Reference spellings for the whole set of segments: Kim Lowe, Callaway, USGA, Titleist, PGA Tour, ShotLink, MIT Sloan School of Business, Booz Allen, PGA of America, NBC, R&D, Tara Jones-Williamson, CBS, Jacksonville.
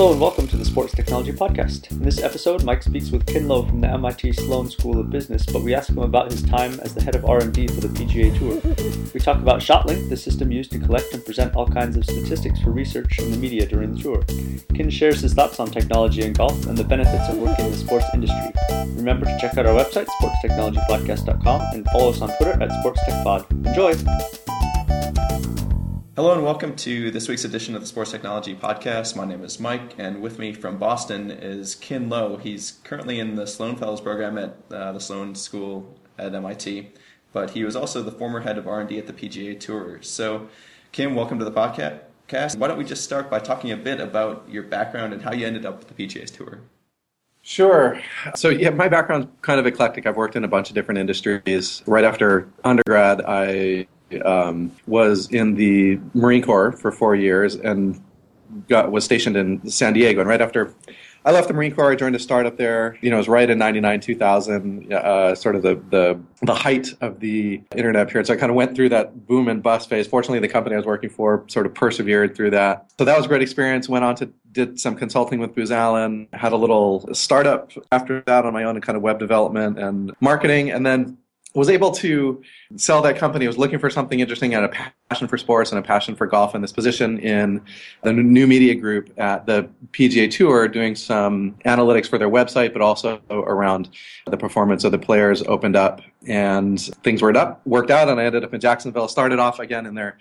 Hello and welcome to the Sports Technology Podcast. In this episode, Mike speaks with Kim Lowe from the MIT Sloan School of Business, but we ask him about his time as the head of R&D for the PGA Tour. We talk about ShotLink, the system used to collect and present all kinds of statistics for research and the media during the tour. Kim shares his thoughts on technology and golf and the benefits of working in the sports industry. Remember to check out our website, sportstechnologypodcast.com, and follow us on Twitter at SportsTechPod. Enjoy! Hello and welcome to this week's edition of the Sports Technology Podcast. My name is Mike, and with me from Boston is Kim Lowe. He's currently in the Sloan Fellows Program at the Sloan School at MIT, but he was also the former head of R&D at the PGA Tour. So, Kim, welcome to the podcast. Why don't we just start by talking a bit about your background and how you ended up with the PGA Tour? Sure. So yeah, my background's kind of eclectic. I've worked in a bunch of different industries. Right after undergrad, I was in the Marine Corps for 4 years and was stationed in San Diego. And right after I left the Marine Corps, I joined a startup there. You know, it was right in 99, 2000, sort of the height of the internet period. So I kind of went through that boom and bust phase. Fortunately, the company I was working for sort of persevered through that. So that was a great experience. Went on to did some consulting with Booz Allen, had a little startup after that on my own, kind of web development and marketing, and then was able to sell that company. I was looking for something interesting. I had a passion for sports and a passion for golf, and this position in the new media group at the PGA Tour doing some analytics for their website, but also around the performance of the players opened up, and things worked out, and I ended up in Jacksonville. Started off again in their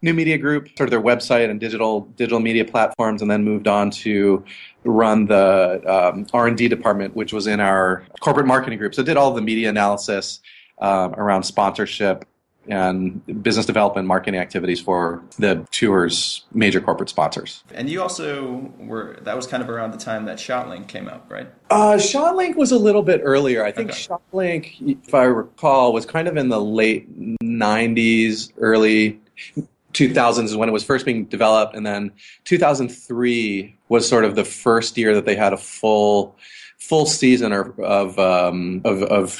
new media group, sort of their website and digital media platforms, and then moved on to run the R&D department, which was in our corporate marketing group. So did all the media analysis around sponsorship and business development marketing activities for the tour's major corporate sponsors. And you also that was kind of around the time that ShotLink came out, right? ShotLink was a little bit earlier. I think ShotLink, if I recall, was kind of in the late 90s, early 2000s is when it was first being developed. And then 2003 was sort of the first year that they had a full season of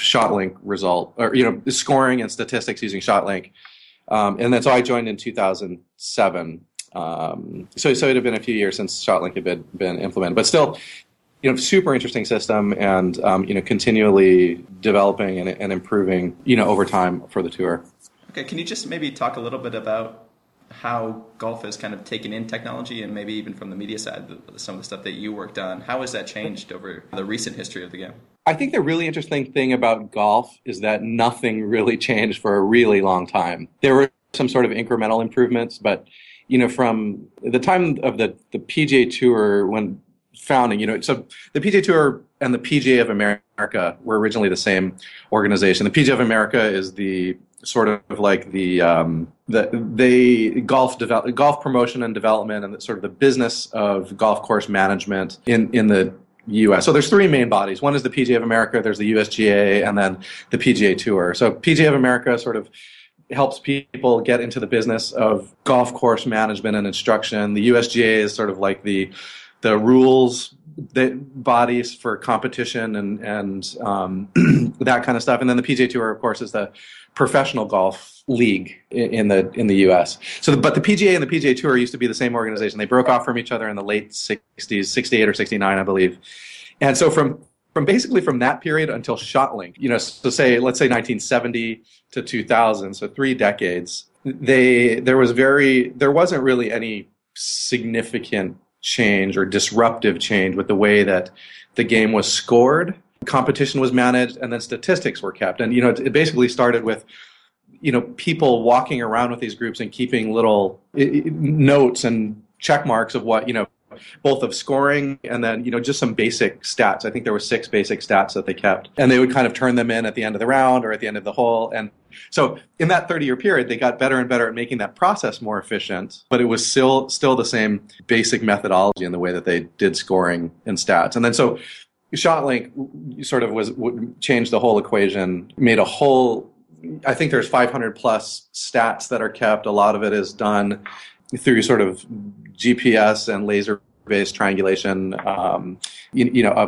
ShotLink result, or scoring and statistics using ShotLink, and then so I joined in 2007. So it had been a few years since ShotLink had been implemented, but still, super interesting system, and continually developing and improving, over time for the tour. Okay, can you just maybe talk a little bit about how golf has kind of taken in technology, and maybe even from the media side, some of the stuff that you worked on? How has that changed over the recent history of the game? I think the really interesting thing about golf is that nothing really changed for a really long time. There were some sort of incremental improvements, but, from the time of the PGA Tour when founding, so the PGA Tour and the PGA of America were originally the same organization. The PGA of America is the sort of like the golf promotion and development, and sort of the business of golf course management in the U.S. So there's three main bodies. One is the PGA of America, there's the USGA, and then the PGA Tour. So PGA of America sort of helps people get into the business of golf course management and instruction. The USGA is sort of like the rules bodies for competition and that kind of stuff. And then the PGA Tour, of course, is the professional golf league in the U.S. So, but the PGA and the PGA Tour used to be the same organization. They broke off from each other in the late 60s, 68 or 69, I believe. And so from that period until ShotLink, let's say 1970 to 2000, so 3 decades, there wasn't really any significant change or disruptive change with the way that the game was scored, competition was managed, and then statistics were kept. And it basically started with people walking around with these groups and keeping little notes and check marks of what both of scoring, and then just some basic stats. I think there were 6 basic stats that they kept, and they would kind of turn them in at the end of the round or at the end of the hole. And so in that 30-year period, they got better and better at making that process more efficient, but it was still the same basic methodology in the way that they did scoring and stats. And then so ShotLink sort of changed the whole equation, made a whole, I think there's 500 plus stats that are kept. A lot of it is done through sort of GPS and laser-based triangulation, of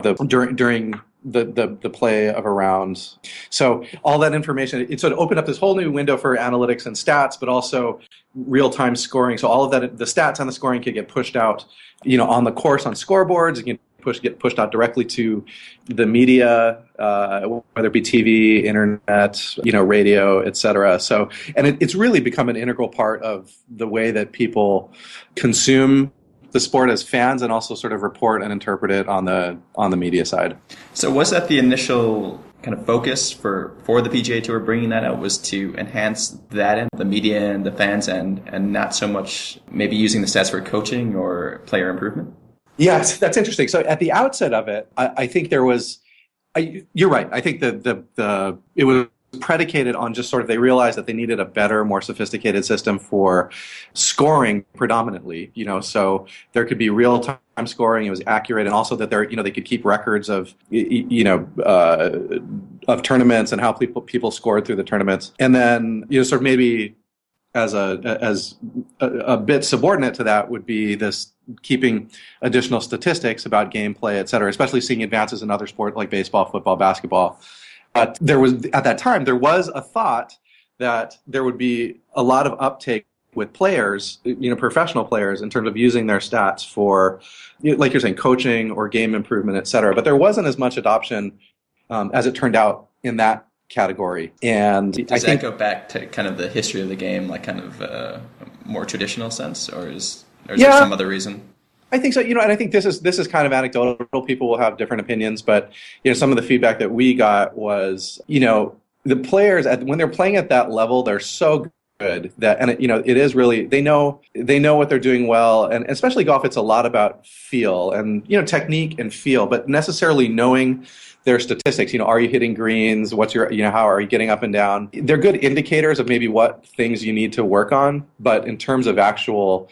the during the play of a round. So all that information, it sort of opened up this whole new window for analytics and stats, but also real-time scoring. So all of that, the stats on the scoring could get pushed out, on the course, on scoreboards, and get pushed out directly to the media, whether it be TV, internet, radio, etc. So, and it's really become an integral part of the way that people consume the sport as fans, and also sort of report and interpret it on the media side. So was that the initial kind of focus for the PGA Tour, bringing that out, was to enhance that end, the media and the fans, and not so much maybe using the stats for coaching or player improvement? Yes, that's interesting. So at the outset of it, I think there was, you're right, I think the it was predicated on just sort of, they realized that they needed a better, more sophisticated system for scoring predominantly, so there could be real-time scoring, it was accurate, and also that they could keep records of, of tournaments and how people scored through the tournaments. And then, sort of maybe as a bit subordinate to that would be this keeping additional statistics about gameplay, et cetera, especially seeing advances in other sports like baseball, football, basketball. But at that time, there was a thought that there would be a lot of uptake with players, professional players, in terms of using their stats for, like you're saying, coaching or game improvement, et cetera. But there wasn't as much adoption, as it turned out, in that category. And I think, that go back to kind of the history of the game, like kind of a more traditional sense, or is there some other reason? I think so, and I think this is kind of anecdotal. People will have different opinions, but some of the feedback that we got was, the players when they're playing at that level, they're so good that, and it is really, they know what they're doing well, and especially golf, it's a lot about feel and technique and feel, but necessarily knowing their statistics, are you hitting greens? What's your, how are you getting up and down? They're good indicators of maybe what things you need to work on, but in terms of actual,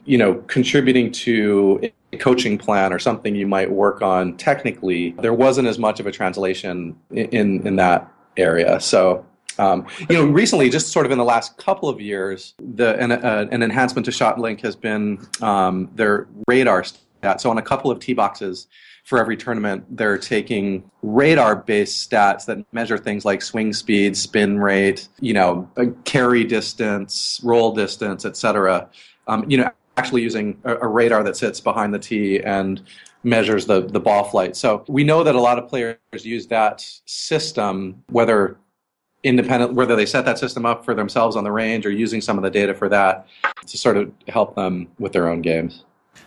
contributing to a coaching plan or something you might work on technically, there wasn't as much of a translation in that area. So, recently, just sort of in the last couple of years, an enhancement to ShotLink has been their radar stat. So on a couple of tee boxes, for every tournament, they're taking radar-based stats that measure things like swing speed, spin rate, carry distance, roll distance, etc. Actually using a radar that sits behind the tee and measures the ball flight. So we know that a lot of players use that system, whether they set that system up for themselves on the range or using some of the data for that to sort of help them with their own games.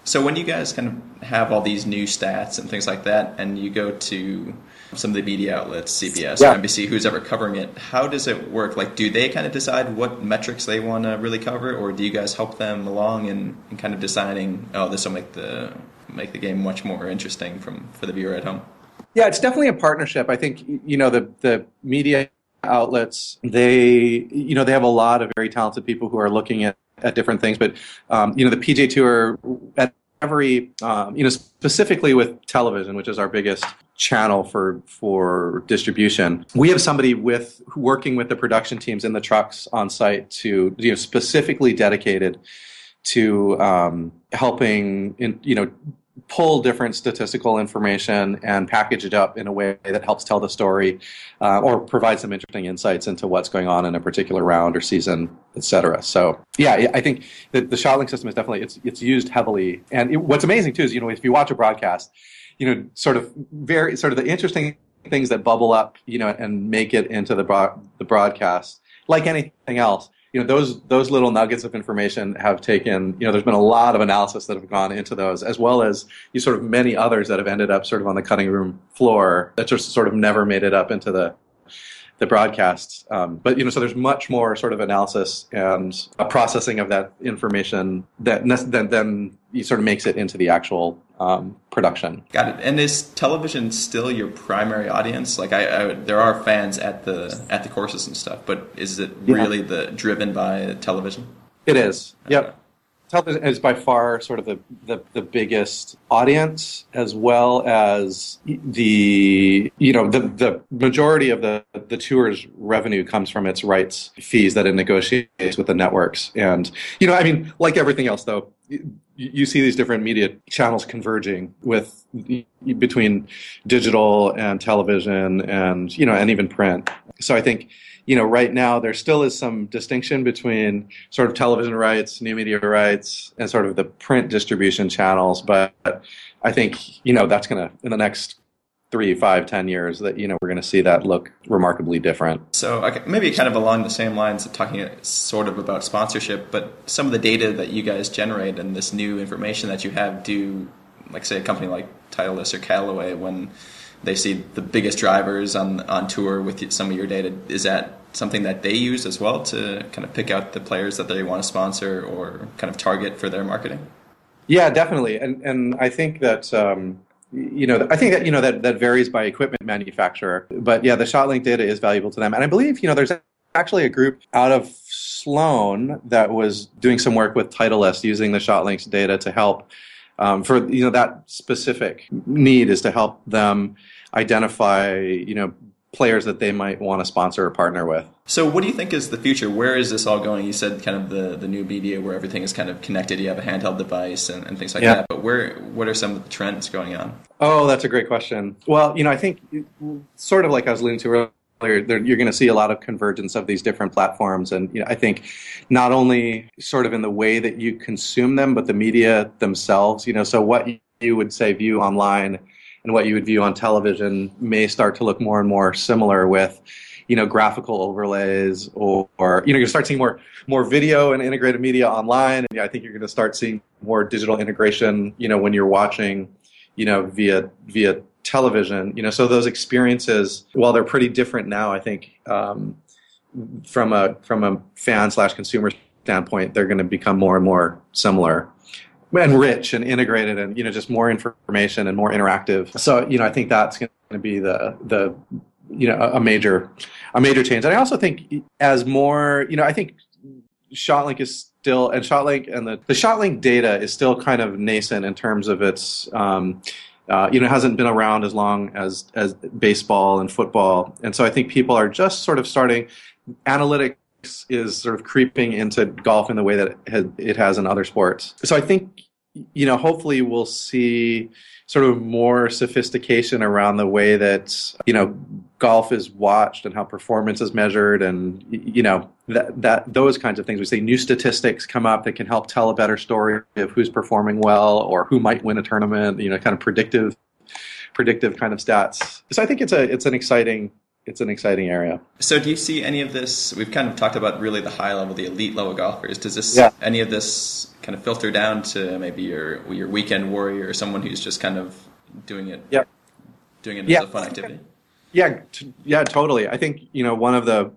So when you guys kind of have all these new stats and things like that, and you go to some of the media outlets, CBS, or NBC, who's ever covering it, how does it work? Like, do they kind of decide what metrics they want to really cover, or do you guys help them along in kind of deciding, oh, this will make the game much more interesting for the viewer at home? Yeah, it's definitely a partnership. I think, the media outlets, they have a lot of very talented people who are looking at different things, but the PGA Tour at every specifically with television, which is our biggest channel for distribution, we have somebody working with the production teams in the trucks on site to specifically dedicated to helping pull different statistical information and package it up in a way that helps tell the story or provides some interesting insights into what's going on in a particular round or season, et cetera. So, yeah, I think that the ShotLink system is definitely, it's used heavily. And what's amazing, too, is, if you watch a broadcast, sort of the interesting things that bubble up, and make it into the broadcast, like anything else, those little nuggets of information have taken, there's been a lot of analysis that have gone into those, as well as sort of many others that have ended up sort of on the cutting room floor that just sort of never made it up into the broadcasts. But, so there's much more sort of analysis and a processing of that information that then sort of makes it into the actual production. Got it. And is television still your primary audience? Like, there are fans at the courses and stuff, but is it really driven by television? It is. Yep. Television is by far sort of the biggest audience, as well as the majority of the tour's revenue comes from its rights fees that it negotiates with the networks. And, like everything else, though, you see these different media channels converging with between digital and television and, you know, and even print. So I think, you know, right now there still is some distinction between sort of television rights, new media rights, and sort of the print distribution channels. But I think, you know, that's going to, in the next 3, 5, 10 years, that, you know, we're going to see that look remarkably different. So okay, maybe kind of along the same lines of talking sort of about sponsorship, but some of the data that you guys generate and this new information that you have, do, like, say a company like Titleist or Callaway, when they see the biggest drivers on tour with some of your data, is that something that they use as well to kind of pick out the players that they want to sponsor or kind of target for their marketing? Yeah, definitely. And I think that I think that, you know, that varies by equipment manufacturer. But yeah, the ShotLink data is valuable to them. And I believe, you know, there's actually a group out of Sloan that was doing some work with Titleist using the ShotLink's data to help for, you know, that specific need is to help them identify, you know, players that they might want to sponsor or partner with. So what do you think is the future? Where is this all going? You said kind of the new media where everything is kind of connected. You have a handheld device and things like that. But what are some of the trends going on? Oh, that's a great question. Well, you know, I think sort of like I was alluding to earlier, you're going to see a lot of convergence of these different platforms. And, you know, I think not only sort of in the way that you consume them, but the media themselves, you know, so what you would say view online and what you would view on television may start to look more and more similar with, you know, graphical overlays or you know, you're going to start seeing more video and integrated media online. And yeah, I think you're going to start seeing more digital integration, you know, when you're watching, you know, via television, you know, so those experiences, while they're pretty different now, I think, from a fan/consumer standpoint, they're going to become more and more similar. And rich and integrated and, you know, just more information and more interactive. So, you know, I think that's going to be the you know, a major change. And I also think as more, you know, I think ShotLink is still, and ShotLink and the ShotLink data is still kind of nascent in terms of its, you know, hasn't been around as long as baseball and football. And so I think people are just sort of starting analytics is sort of creeping into golf in the way that it has in other sports. So I think, you know, hopefully we'll see sort of more sophistication around the way that, you know, golf is watched and how performance is measured and, you know, that those kinds of things. We see new statistics come up that can help tell a better story of who's performing well or who might win a tournament, you know, kind of predictive kind of stats. So I think it's an exciting area. So do you see any of this? We've kind of talked about really the high level, the elite level golfers. Does this any of this kind of filter down to maybe your weekend warrior or someone who's just kind of doing it as a fun activity? Yeah, totally. I think, you know, one of the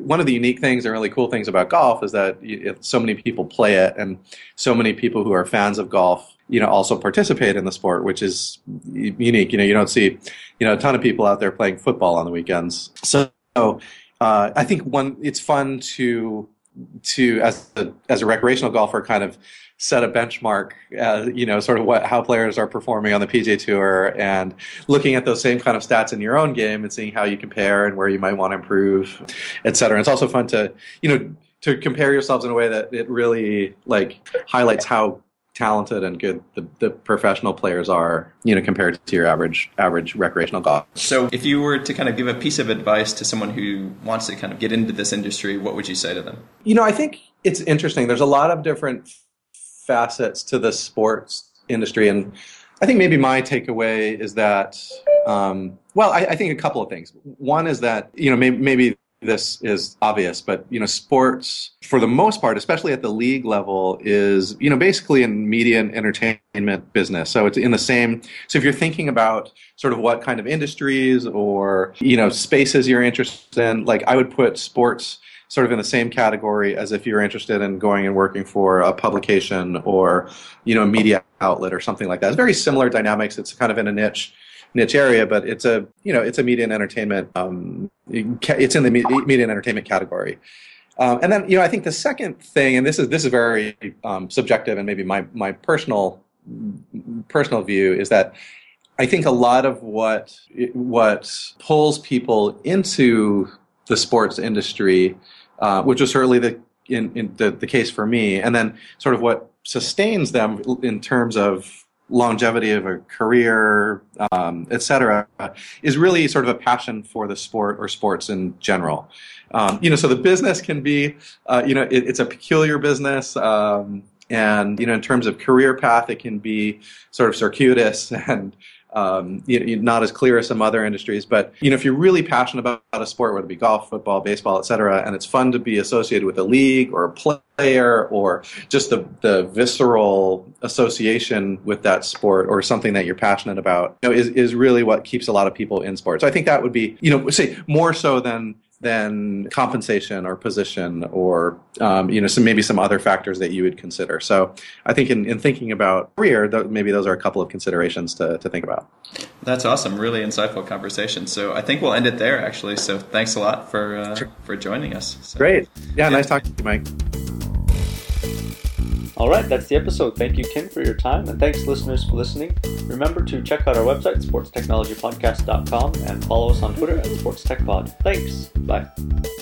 unique things and really cool things about golf is that so many people play it, and so many people who are fans of golf, you know, also participate in the sport, which is unique. You know, you don't see, you know, a ton of people out there playing football on the weekends. So I think it's fun to as a recreational golfer kind of set a benchmark, you know, sort of how players are performing on the PGA Tour and looking at those same kind of stats in your own game and seeing how you compare and where you might want to improve, et cetera. And it's also fun to, you know, to compare yourselves in a way that it really, like, highlights how talented and good the professional players are, you know, compared to your average recreational golf. So if you were to kind of give a piece of advice to someone who wants to kind of get into this industry, what would you say to them? You know, I think it's interesting. There's a lot of different facets to the sports industry. And I think maybe my takeaway is that, I think a couple of things. One is that, you know, maybe this is obvious, but, you know, sports, for the most part, especially at the league level, is, you know, basically in media and entertainment business. So it's in the same. So if you're thinking about sort of what kind of industries or, you know, spaces you're interested in, like, I would put sports sort of in the same category as if you're interested in going and working for a publication or, you know, a media outlet or something like that. It's very similar dynamics. It's kind of in a niche area, but it's a, you know, it's a media and entertainment, it's in the media and entertainment category. And then, you know, I think the second thing, and this is very subjective and maybe my personal view, is that I think a lot of what pulls people into the sports industry, which was certainly the case for me, and then sort of what sustains them in terms of longevity of a career, et cetera, is really sort of a passion for the sport or sports in general. So the business can be, it's a peculiar business. And in terms of career path, it can be sort of circuitous and not as clear as some other industries. But, if you're really passionate about a sport, whether it be golf, football, baseball, et cetera, and it's fun to be associated with a league or a player or just the visceral association with that sport or something that you're passionate about, is really what keeps a lot of people in sports. So I think that would be, say more so than compensation or position or some other factors that you would consider. So I think in thinking about career, maybe those are a couple of considerations to think about. That's awesome. Really insightful conversation. So I think we'll end it there, actually. So thanks a lot for joining us. So, great. Yeah, nice talking to you, Mike. All right, that's the episode. Thank you, Kim, for your time, and thanks, listeners, for listening. Remember to check out our website, sportstechnologypodcast.com, and follow us on Twitter at SportsTechPod. Thanks. Bye.